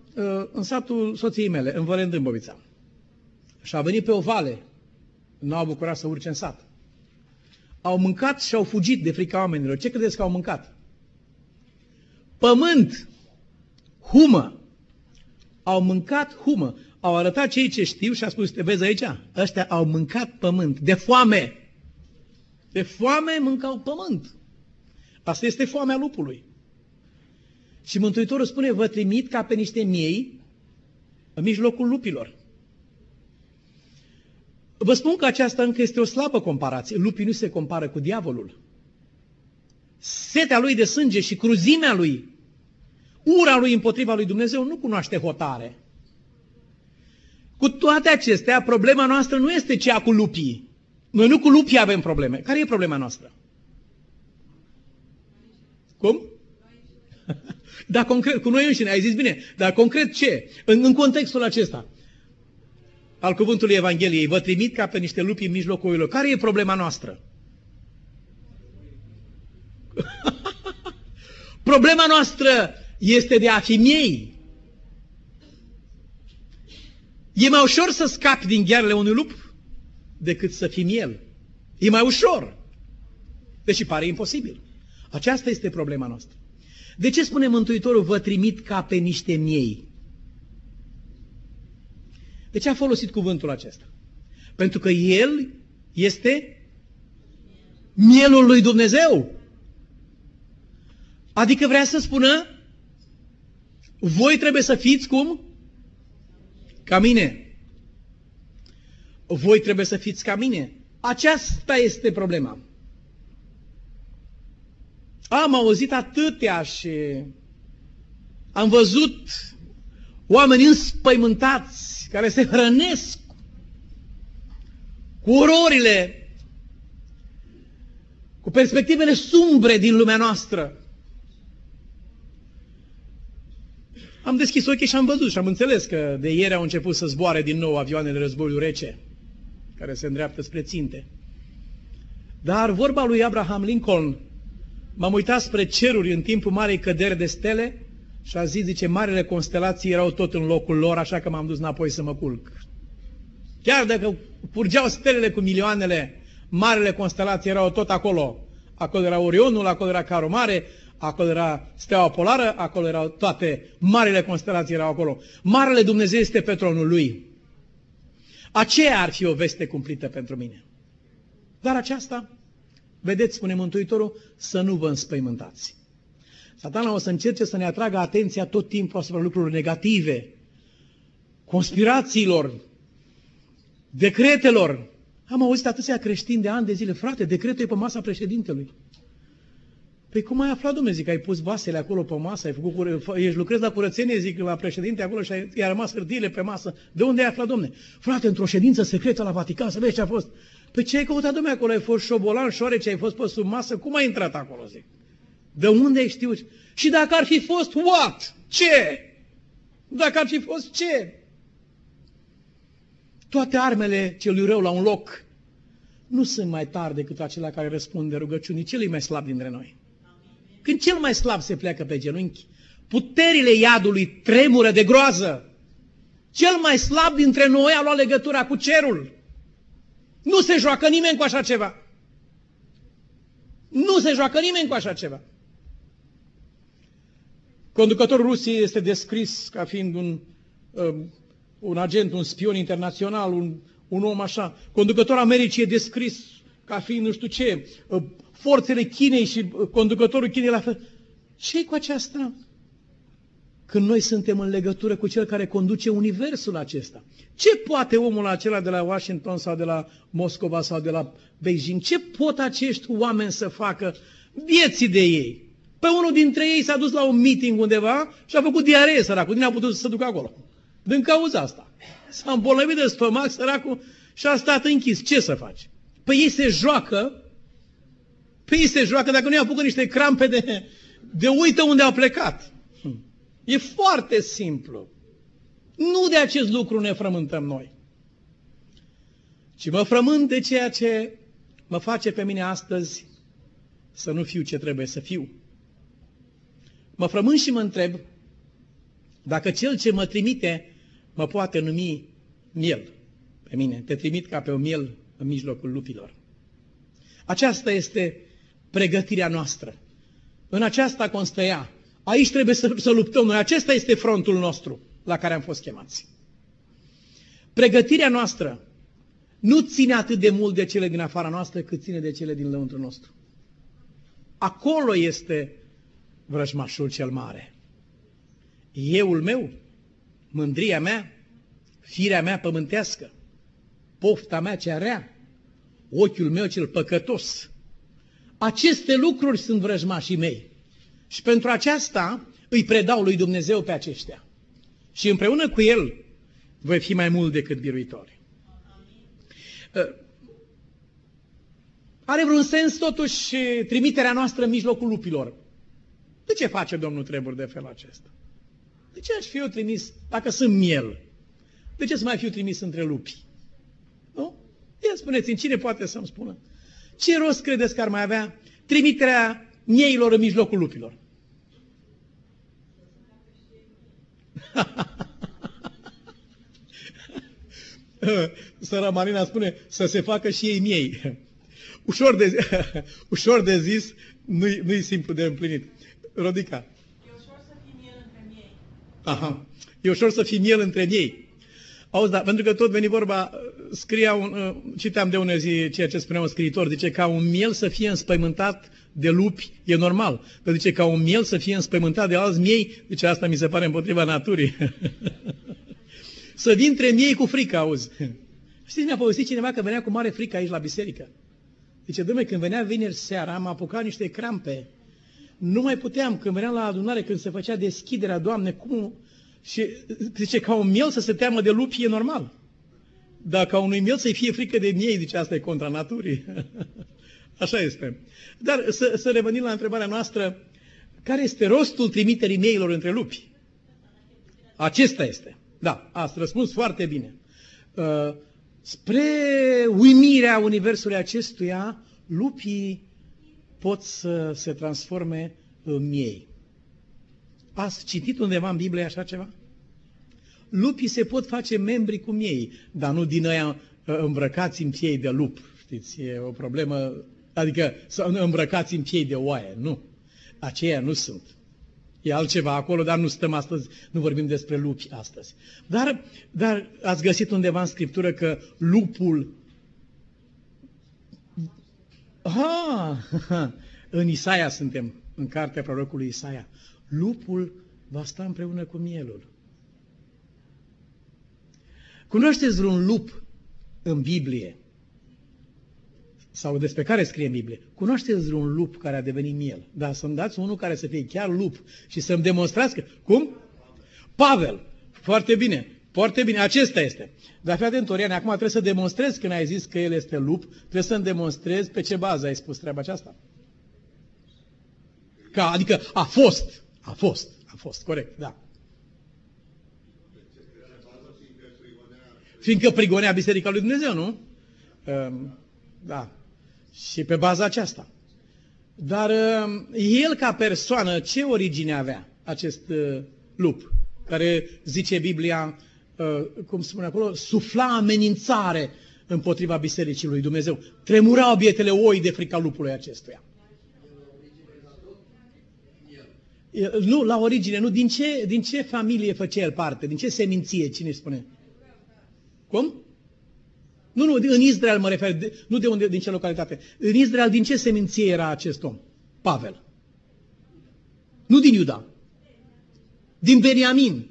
în satul soției mele, în Vărindâmbobița. Și au venit pe o vale. N-au bucurat să urce în sat. Au mâncat și au fugit de frica oamenilor. Ce credeți că au mâncat? Pământ! Humă! Au mâncat humă. Au arătat cei ce știu și a spus, te vezi aici? Ăștia au mâncat pământ. De foame! De foame mâncau pământ. Asta este foamea lupului. Și Mântuitorul spune, vă trimit ca pe niște miei în mijlocul lupilor. Vă spun că aceasta încă este o slabă comparație. Lupii nu se compară cu diavolul. Setea lui de sânge și cruzimea lui, ura lui împotriva lui Dumnezeu nu cunoaște hotare. Cu toate acestea, problema noastră nu este cea cu lupii. Noi nu cu lupii avem probleme. Care e problema noastră? Cum? Dar concret, cu noi înșine, ai zis bine, dar concret ce? În, în contextul acesta al cuvântului Evangheliei, vă trimit ca pe niște lupi în mijlocul oilor. Care e problema noastră? Problema noastră este de a fi miei. E mai ușor să scapi din ghearele unui lup decât să fii miel. E mai ușor, deși pare imposibil. Aceasta este problema noastră. De ce spune Mântuitorul, vă trimit ca pe niște miei? De ce a folosit cuvântul acesta? Pentru că el este mielul lui Dumnezeu. Adică vrea să spună, voi trebuie să fiți cum? Ca mine. Voi trebuie să fiți ca mine. Aceasta este problema. Am auzit atâtea și am văzut oameni înspăimântați care se hrănesc cu ororile, cu perspectivele sumbre din lumea noastră. Am deschis ochii și am văzut și am înțeles că de ieri au început să zboare din nou avioanele războiului rece, care se îndreaptă spre ținte. Dar vorba lui Abraham Lincoln, m-am uitat spre ceruri în timpul marei căderi de stele și a zis, zice, marele constelații erau tot în locul lor, așa că m-am dus înapoi să mă culc. Chiar dacă purgeau stelele cu milioanele, marele constelații erau tot acolo. Acolo era Orionul, acolo era Carul Mare, acolo era Steaua Polară, acolo erau toate, marile constelații erau acolo. Marele Dumnezeu este pe tronul lui. Aceea ar fi o veste cumplită pentru mine. Dar aceasta, vedeți, spune Mântuitorul, să nu vă înspăimântați. Satana o să încerce să ne atragă atenția tot timpul asupra lucrurilor negative, conspirațiilor, decretelor. Am auzit atâția creștini de ani de zile, frate, decretul e pe masa președintelui. Păi cum ai aflat, Dumnezeu, zic, ai pus vasele acolo pe masă, ai făcut cură... ești lucrezi la curățenie, zic, la președinte acolo și ai... i-a rămas hârtiile pe masă. De unde ai aflat, Domne? Frate, într-o ședință secretă la Vatican, să vezi ce a fost. Păi ce ai căutat, Domne, acolo? Ai fost șobolan, șoareci, ai fost pe sub masă, cum ai intrat acolo, zic? De unde ai știut? Și dacă ar fi fost, what? Ce? Dacă ar fi fost, ce? Toate armele celui rău la un loc nu sunt mai tari decât acela care răspunde rugăciunii celui mai slab dintre noi. Când cel mai slab se pleacă pe genunchi, puterile iadului tremură de groază. Cel mai slab dintre noi a luat legătura cu cerul. Nu se joacă nimeni cu așa ceva. Nu se joacă nimeni cu așa ceva. Conducătorul Rusiei este descris ca fiind un, um, un agent, un spion internațional, un, un om așa. Conducătorul Americii e descris ca fiind nu știu ce... Uh, forțele Chinei și conducătorul Chinei la fel. Ce-i cu aceasta? când noi suntem în legătură cu Cel care conduce universul acesta. Ce poate omul acela de la Washington sau de la Moscova sau de la Beijing? Ce pot acești oameni să facă vieții de ei? Pe unul dintre ei s-a dus la un meeting undeva și a făcut diaree, săracul. Din a putut să se ducă acolo. Din cauza asta. S-a îmbolnăvit de stomac, săracul, și a stat închis. Ce să faci? Păi ei se joacă, păi ei se joacă, dacă nu-i apucă niște crampe de, de uită unde au plecat. E foarte simplu. Nu de acest lucru ne frământăm noi. Ci mă frământ de ceea ce mă face pe mine astăzi să nu fiu ce trebuie să fiu. Mă frământ și mă întreb dacă Cel ce mă trimite mă poate numi miel pe mine. Te trimit ca pe un miel în mijlocul lupilor. Aceasta este pregătirea noastră. În aceasta constă ea. Aici trebuie să, să luptăm noi. Acesta este frontul nostru la care am fost chemați. Pregătirea noastră nu ține atât de mult de cele din afara noastră, cât ține de cele din lăuntrul nostru. Acolo este vrăjmașul cel mare. Euul meu, mândria mea, firea mea pământească, pofta mea cea rea, ochiul meu cel păcătos. Aceste lucruri sunt vrăjmașii mei. Și pentru aceasta îi predau lui Dumnezeu pe aceștia. Și împreună cu El voi fi mai mult decât biruitori. Are vreun sens totuși trimiterea noastră în mijlocul lupilor. De ce face Domnul treburi de felul acesta? De ce aș fi eu trimis, dacă sunt miel? De ce să mai fiu trimis între lupi? Nu? Ia spuneți-mi, cine poate să-mi spună? Ce rost credeți că ar mai avea trimiterea mieilor în mijlocul lupilor? Săra Marina spune să se facă și ei miei. Ușor de, ușor de zis, nu-i, nu-i simplu de împlinit. Rodica. E ușor să fii miel între miei. Aha. E ușor să fii miel între miei. Auzi, da, pentru că tot veni vorba, scria un, citeam de unele zi ceea ce spunea un scriitor, zice, ca un miel să fie înspăimântat de lupi, e normal. Dar zice, ca un miel să fie înspăimântat de alți miei, zice, asta mi se pare împotriva naturii. Să vin între miei cu frică, auzi. Știți, mi-a povestit cineva că venea cu mare frică aici la biserică. Zice, dom'le, când venea vineri seara, am apucat niște crampe. Nu mai puteam, când veneam la adunare, când se făcea deschiderea, Doamne, cum... Și zice, ca un miel să se teamă de lupi, e normal. Dar ca unui miel să-i fie frică de miei, zice, asta e contra naturii. Așa este. Dar să, să revenim la întrebarea noastră, care este rostul trimiterii mieilor între lupi? Acesta este. Da, ați răspuns foarte bine. Uh, spre uimirea universului acestuia, lupii pot să se transforme în miei. Ați citit undeva în Biblie așa ceva? Lupii se pot face membri cu miei, dar nu din aia îmbrăcați în piei de lup. Știți, e o problemă, adică să îmbrăcați în piei de oaie, nu. Aceia nu sunt. E altceva acolo, dar nu stăm astăzi, nu vorbim despre lupi astăzi. Dar, dar ați găsit undeva în Scriptură că lupul... Ah, în Isaia suntem, în cartea prorocului Isaia. Lupul va sta împreună cu mielul. Cunoașteți vreun lup în Biblie? Sau despre care scrie în Biblie? Cunoașteți vreun lup care a devenit miel? Dar să-mi dați unul care să fie chiar lup și să-mi demonstrați că... Cum? Pavel! Foarte bine! Foarte bine! Acesta este! Dar fii atent, Oriane, acum trebuie să demonstrezi când ai zis că el este lup, trebuie să-mi demonstrezi pe ce bază ai spus treaba aceasta. Ca, adică a fost, a fost, a fost, corect, da. Fiindcă prigonea Biserica lui Dumnezeu, nu? Da. Și pe baza aceasta. Dar el ca persoană, ce origine avea acest lup? Care zice Biblia, cum spune acolo, sufla amenințare împotriva Bisericii lui Dumnezeu. Tremurau bietele oi de frica lupului acestuia. Nu, la origine, nu. Din ce, din ce familie făcea el parte? Din ce seminție? Cine spune? Cum? Nu, nu, în Israel mă refer. De, nu de unde, din ce localitate. În Israel, din ce seminție era acest om? Pavel. Nu din Iuda. din Beniamin.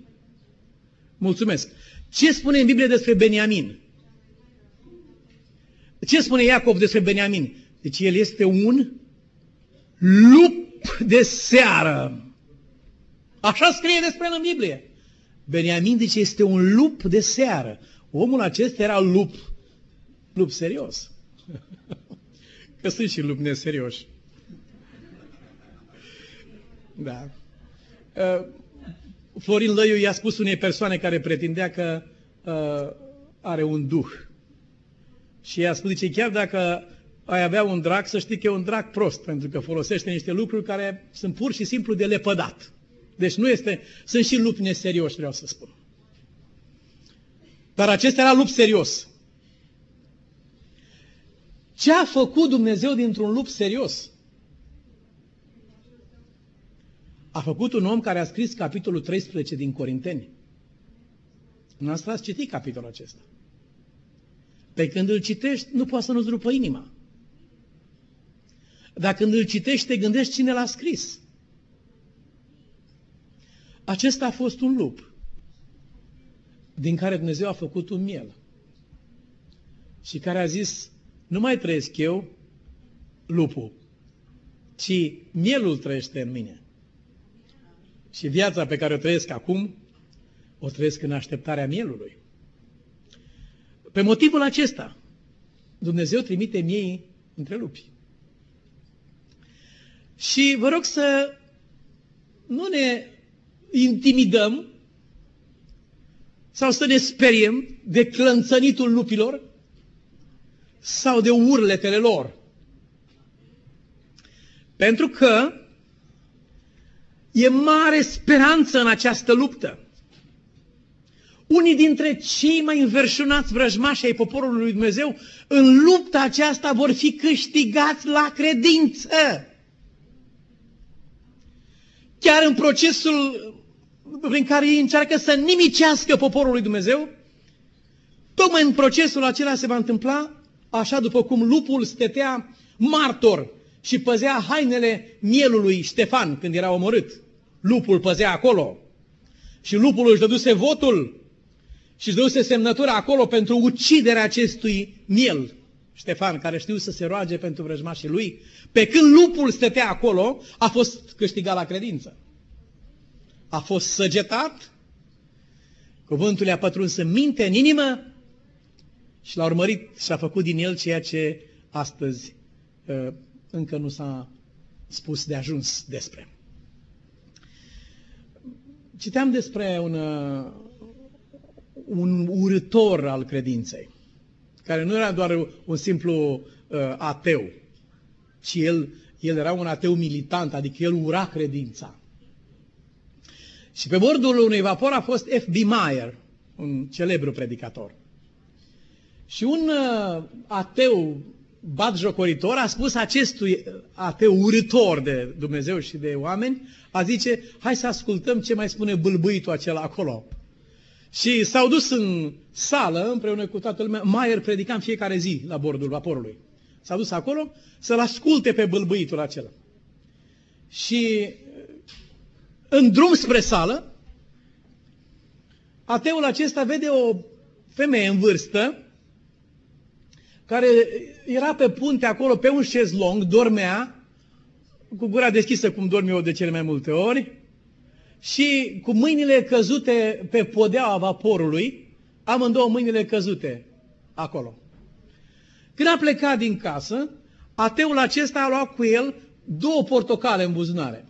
Mulțumesc. Ce spune în Biblie despre Beniamin? Ce spune Iacov despre Beniamin? Deci el este un lup de seară. Așa scrie despre el în Biblie. Beniamin, deci, este un lup de seară. Omul acesta era lup. Lup serios. Că sunt și lupi neserioși. Da. Florin Lăiu i-a spus unei persoane care pretindea că are un duh. Și i-a spus, zice, chiar dacă ai avea un drac, să știi că e un drac prost, pentru că folosește niște lucruri care sunt pur și simplu de lepădat. Deci nu este... Sunt și lupi neserioși, vreau să spun. Dar acesta era lup serios. Ce a făcut Dumnezeu dintr-un lup serios? A făcut un om care a scris capitolul treisprezece din Corinteni. Dumneavoastră ați citit capitolul acesta. Pe când îl citești, nu poate să nu-ți rupă inima. Dar când îl citești, te gândești cine l-a scris. Acesta a fost un lup, din care Dumnezeu a făcut un miel. Și care a zis, nu mai trăiesc eu, lupul, ci mielul trăiește în mine. Și viața pe care o trăiesc acum, o trăiesc în așteptarea mielului. Pe motivul acesta, Dumnezeu trimite miei între lupi. Și vă rog să nu ne intimidăm sau să ne speriem de clănțănitul lupilor sau de urletele lor. Pentru că e mare speranță în această luptă. Unii dintre cei mai înverșunați vrăjmași ai poporului lui Dumnezeu, în lupta aceasta vor fi câștigați la credință. Chiar în procesul prin care ei încearcă să nimicească poporul lui Dumnezeu, tocmai în procesul acela se va întâmpla, așa după cum lupul stătea martor și păzea hainele mielului Ștefan când era omorât. Lupul păzea acolo și lupul își dăduse votul și își dăduse semnătura acolo pentru uciderea acestui miel, Ștefan, care știu să se roage pentru vrăjmașii lui. Pe când lupul stătea acolo, a fost câștigat la credință. A fost săgetat, cuvântul i-a pătruns în minte, în inimă și l-a urmărit și a făcut din el ceea ce astăzi uh, încă nu s-a spus de ajuns despre. Citeam despre un, uh, un urâtor al credinței, care nu era doar un simplu uh, ateu, ci el, el era un ateu militant, adică el ura credința. Și pe bordul unui vapor a fost F. B. Meyer, un celebru predicator. Și un uh, ateu batjocoritor a spus acestui ateu urâtor de Dumnezeu și de oameni, a zice, hai să ascultăm ce mai spune bâlbâitul acela acolo. Și s-au dus în sală, împreună cu toată lumea, Meyer predica în fiecare zi la bordul vaporului. S-au dus acolo să-l asculte pe bâlbâitul acela. Și în drum spre sală, ateul acesta vede o femeie în vârstă, care era pe punte acolo, pe un șezlong, dormea, cu gura deschisă, cum dorm eu de cele mai multe ori, și cu mâinile căzute pe podeaua vaporului, amândouă mâinile căzute acolo. Când a plecat din casă, ateul acesta a luat cu el două portocale în buzunare.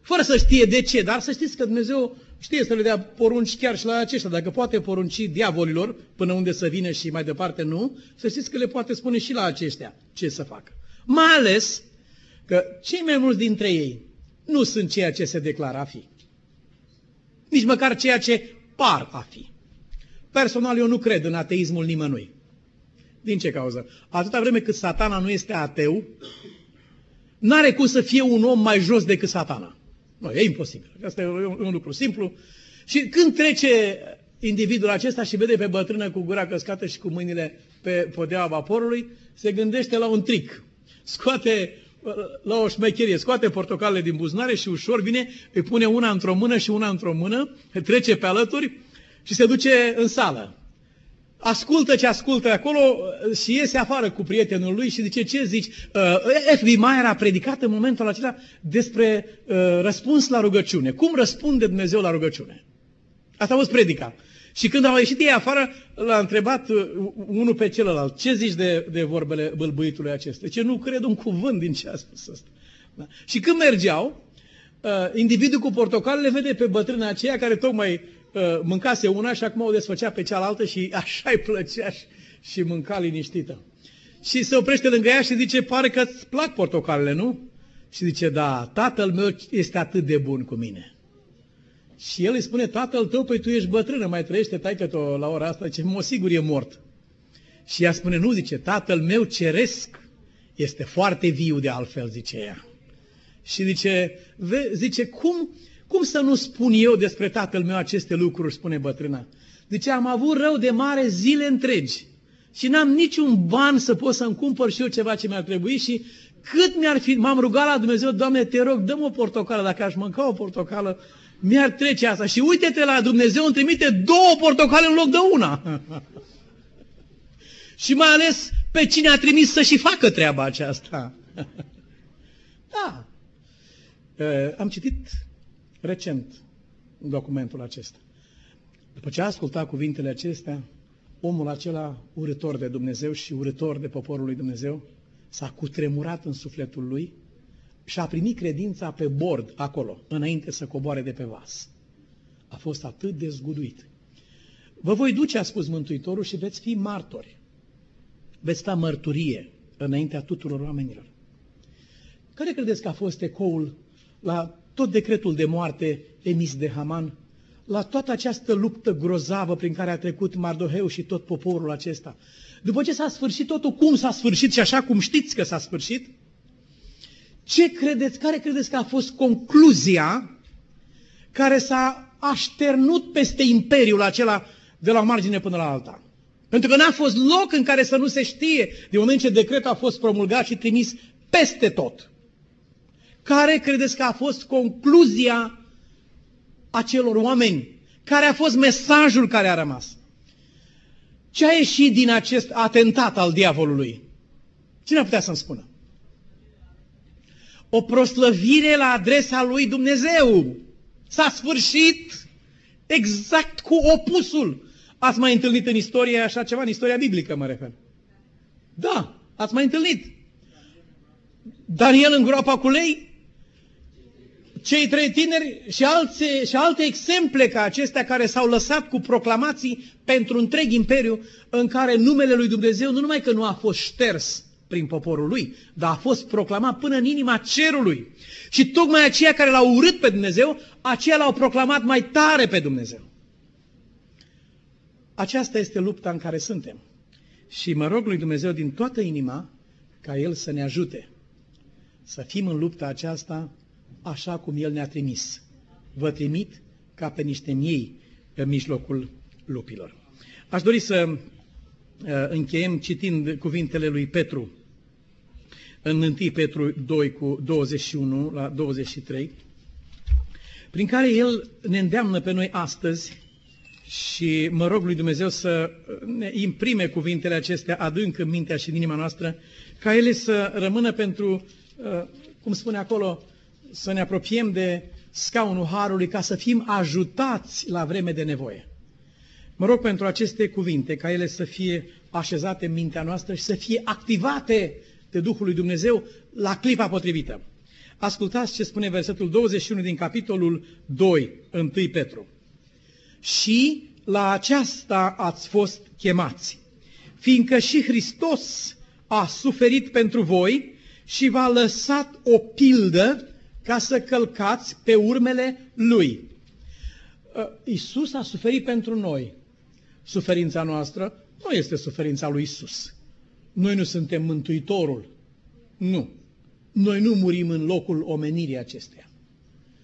Fără să știe de ce, dar să știți că Dumnezeu știe să le dea porunci chiar și la aceștia. Dacă poate porunci diavolilor până unde să vină și mai departe nu, să știți că le poate spune și la aceștia ce să facă. Mai ales că cei mai mulți dintre ei nu sunt ceea ce se declară a fi. Nici măcar ceea ce par a fi. Personal, eu nu cred în ateismul nimănui. Din ce cauză? Atâta vreme cât Satana nu este ateu, n-are cum să fie un om mai jos decât Satana. Nu, e imposibil. Asta e un lucru simplu. Și când trece individul acesta și vede pe bătrână cu gura căscată și cu mâinile pe podeaua vaporului, se gândește la un tric. Scoate la o șmecherie, scoate portocalele din buzunare și ușor vine, îi pune una într-o mână și una într-o mână, trece pe alături și se duce în sală. Ascultă ce ascultă acolo și iese afară cu prietenul lui și zice, ce zici? F. B. Meyer a predicat în momentul acela despre răspuns la rugăciune. Cum răspunde Dumnezeu la rugăciune? Asta a fost predica. Și când au ieșit ei afară, l-a întrebat unul pe celălalt, ce zici de, de vorbele bâlbuitului acesta? Ce nu cred un cuvânt din ce a spus asta. Da. Și când mergeau, individul cu portocalele vede pe bătrâna aceea care tocmai mâncase una și acum o desfăcea pe cealaltă și așa-i plăcea și, și mânca liniștită. Și se oprește lângă ea și zice, pare că îți plac portocalele, nu? Și zice, da, tatăl meu este atât de bun cu mine. Și el îi spune, tatăl tău, păi tu ești bătrână, mai trăiește taică-to la ora asta? Zice, mă, sigur e mort. Și ea spune, nu, zice, tatăl meu ceresc este foarte viu de altfel, zice ea. Și zice, ve, zice cum... Cum să nu spun eu despre tatăl meu aceste lucruri, spune bătrâna. Zice, am avut rău de mare zile întregi și n-am niciun ban să pot să-mi cumpăr și eu ceva ce mi-ar trebui și cât mi-ar fi, m-am rugat la Dumnezeu, Doamne, te rog, dă-mi o portocală, dacă aș mânca o portocală, mi-ar trece asta. Și uite-te la Dumnezeu, îmi trimite două portocale în loc de una. Și mai ales pe cine a trimis să și facă treaba aceasta. Da. E, am citit... recent documentul acesta. După ce a ascultat cuvintele acestea, omul acela urâtor de Dumnezeu și urâtor de poporul lui Dumnezeu s-a cutremurat în sufletul lui și a primit credința pe bord acolo, înainte să coboare de pe vas. A fost atât de zguduit. Vă voi duce, a spus Mântuitorul, și veți fi martori. Veți da mărturie înaintea tuturor oamenilor. Care credeți că a fost ecoul la tot decretul de moarte emis de Haman, la toată această luptă grozavă prin care a trecut Mardoheu și tot poporul acesta? După ce s-a sfârșit totul, cum s-a sfârșit și așa cum știți că s-a sfârșit, ce credeți, care credeți că a fost concluzia care s-a așternut peste imperiul acela de la o margine până la alta? Pentru că n-a fost loc în care să nu se știe, de moment ce decretul a fost promulgat și trimis peste tot. Care credeți că a fost concluzia acelor oameni? Care a fost mesajul care a rămas? Ce a ieșit din acest atentat al diavolului? Cine ar putea să-mi spună? O proslăvire la adresa lui Dumnezeu. S-a sfârșit exact cu opusul. Ați mai întâlnit în istorie așa ceva? În istoria biblică mă refer. Da, ați mai întâlnit. Daniel în groapa cu lei, cei trei tineri și alte, și alte exemple ca acestea care s-au lăsat cu proclamații pentru întreg imperiu, în care numele lui Dumnezeu nu numai că nu a fost șters prin poporul lui, dar a fost proclamat până în inima cerului. Și tocmai aceia care l-au urât pe Dumnezeu, aceia l-au proclamat mai tare pe Dumnezeu. Aceasta este lupta în care suntem. Și mă rog lui Dumnezeu din toată inima ca El să ne ajute să fim în lupta aceasta așa cum El ne-a trimis. Vă trimit ca pe niște miei în mijlocul lupilor. Aș dori să încheiem citind cuvintele lui Petru în întâi Petru doi cu douăzeci și unu la douăzeci și trei, prin care el ne îndeamnă pe noi astăzi și mă rog lui Dumnezeu să ne imprime cuvintele acestea adânc în mintea și în inima noastră, ca ele să rămână pentru, cum spune acolo, să ne apropiem de scaunul Harului ca să fim ajutați la vreme de nevoie. Mă rog pentru aceste cuvinte, ca ele să fie așezate în mintea noastră și să fie activate de Duhul lui Dumnezeu la clipa potrivită. Ascultați ce spune versetul douăzeci și unu din capitolul doi, întâi Petru. Și la aceasta ați fost chemați, fiindcă și Hristos a suferit pentru voi, și v-a lăsat o pildă ca să călcați pe urmele Lui. Iisus a suferit pentru noi. Suferința noastră nu este suferința lui Iisus. Noi nu suntem Mântuitorul. Nu. Noi nu murim în locul omenirii acesteia.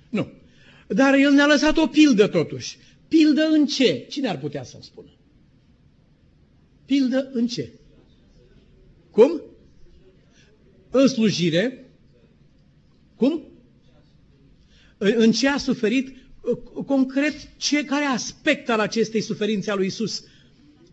Nu. Dar El ne-a lăsat o pildă totuși. Pildă în ce? Cine ar putea să-mi spună? Pildă în ce? Cum? În slujire, Cum? În ce a suferit? Concret, ce, care aspect al acestei suferințe a lui Iisus?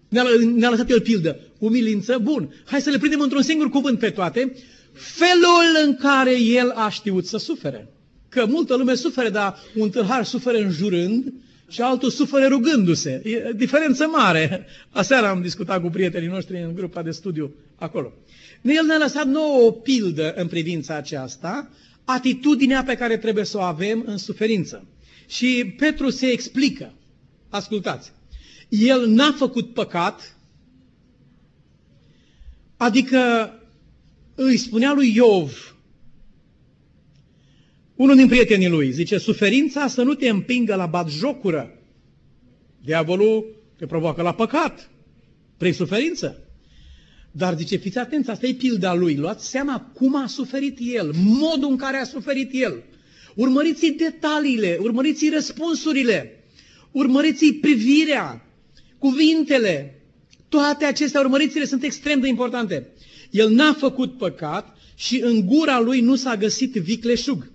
Ne-a, ne-a lăsat el pildă. Umilință? Bun. Hai să le prindem într-un singur cuvânt pe toate. Felul în care el a știut să sufere. Că multă lume suferă, dar un tâlhar suferă înjurând și altul suferă rugându-se. E diferență mare. Aseară am discutat cu prietenii noștri în grupa de studiu acolo. El ne-a lăsat nouă o pildă în privința aceasta, atitudinea pe care trebuie să o avem în suferință. Și Petru se explică. Ascultați. El n-a făcut păcat, adică îi spunea lui Iov, unul din prietenii lui, zice, suferința să nu te împingă la batjocură. Diavolul te provoacă la păcat, prin suferință. Dar zice, fiți atenți, asta e pilda lui, luați seama cum a suferit el, modul în care a suferit el. Urmăriți detaliile, urmăriți răspunsurile, urmăriți privirea, cuvintele, toate acestea, urmăriți-le, sunt extrem de importante. El n-a făcut păcat și în gura lui nu s-a găsit vicleșug.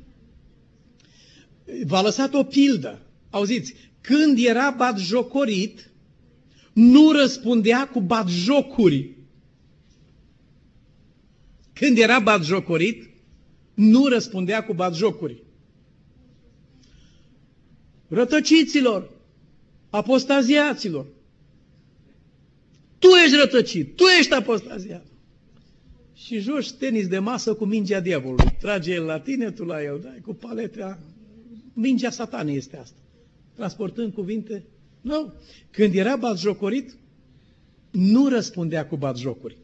V-a lăsat o pildă. Auziți, când era batjocorit, nu răspundea cu batjocuri. Când era batjocorit, nu răspundea cu batjocuri. Rătăciților, apostaziaților, tu ești rătăcit, tu ești apostaziat. Și joci tenis de masă cu mingea diavolului. Trage el la tine, tu la el, dai cu paletea. Mingea satanei este asta. Transportând cuvinte. Nu. Când era batjocorit, nu răspundea cu batjocuri.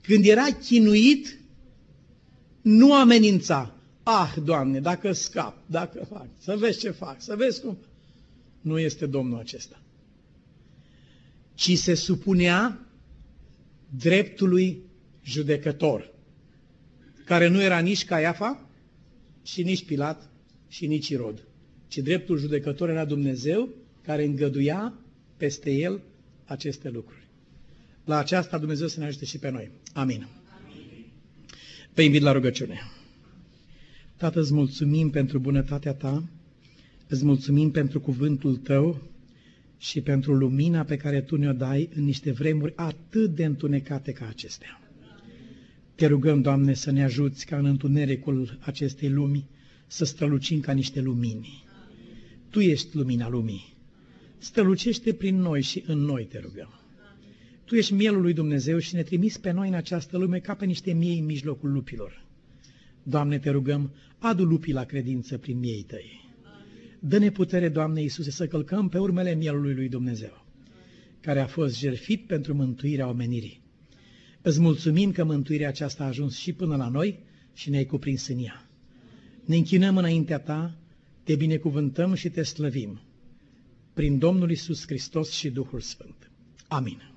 Când era chinuit, nu amenința. Ah, Doamne, dacă scap, dacă fac, să vezi ce fac, să vezi cum... Nu este Domnul acesta. Ci se supunea dreptului judecător, care nu era nici Caiafa, și nici Pilat, și nici Irod, ci dreptul judecător era Dumnezeu, care îngăduia peste el aceste lucruri. La aceasta Dumnezeu să ne ajute și pe noi. Amin. Amin. Vă invit la rugăciune. Tată, îți mulțumim pentru bunătatea ta, îți mulțumim pentru cuvântul tău și pentru lumina pe care tu ne-o dai în niște vremuri atât de întunecate ca acestea. Te rugăm, Doamne, să ne ajuți ca în întunericul acestei lumi să strălucim ca niște lumini. Tu ești lumina lumii. Strălucește prin noi și în noi, te rugăm. Tu ești mielul lui Dumnezeu și ne trimiți pe noi în această lume ca pe niște miei în mijlocul lupilor. Doamne, te rugăm, adu lupii la credință prin miei tăi. Dă-ne putere, Doamne Iisuse, să călcăm pe urmele mielului lui Dumnezeu, care a fost jertfit pentru mântuirea omenirii. Îți mulțumim că mântuirea aceasta a ajuns și până la noi și ne-ai cuprins în ea. Ne închinăm înaintea ta, te binecuvântăm și te slăvim. Prin Domnul Iisus Hristos și Duhul Sfânt. Amin.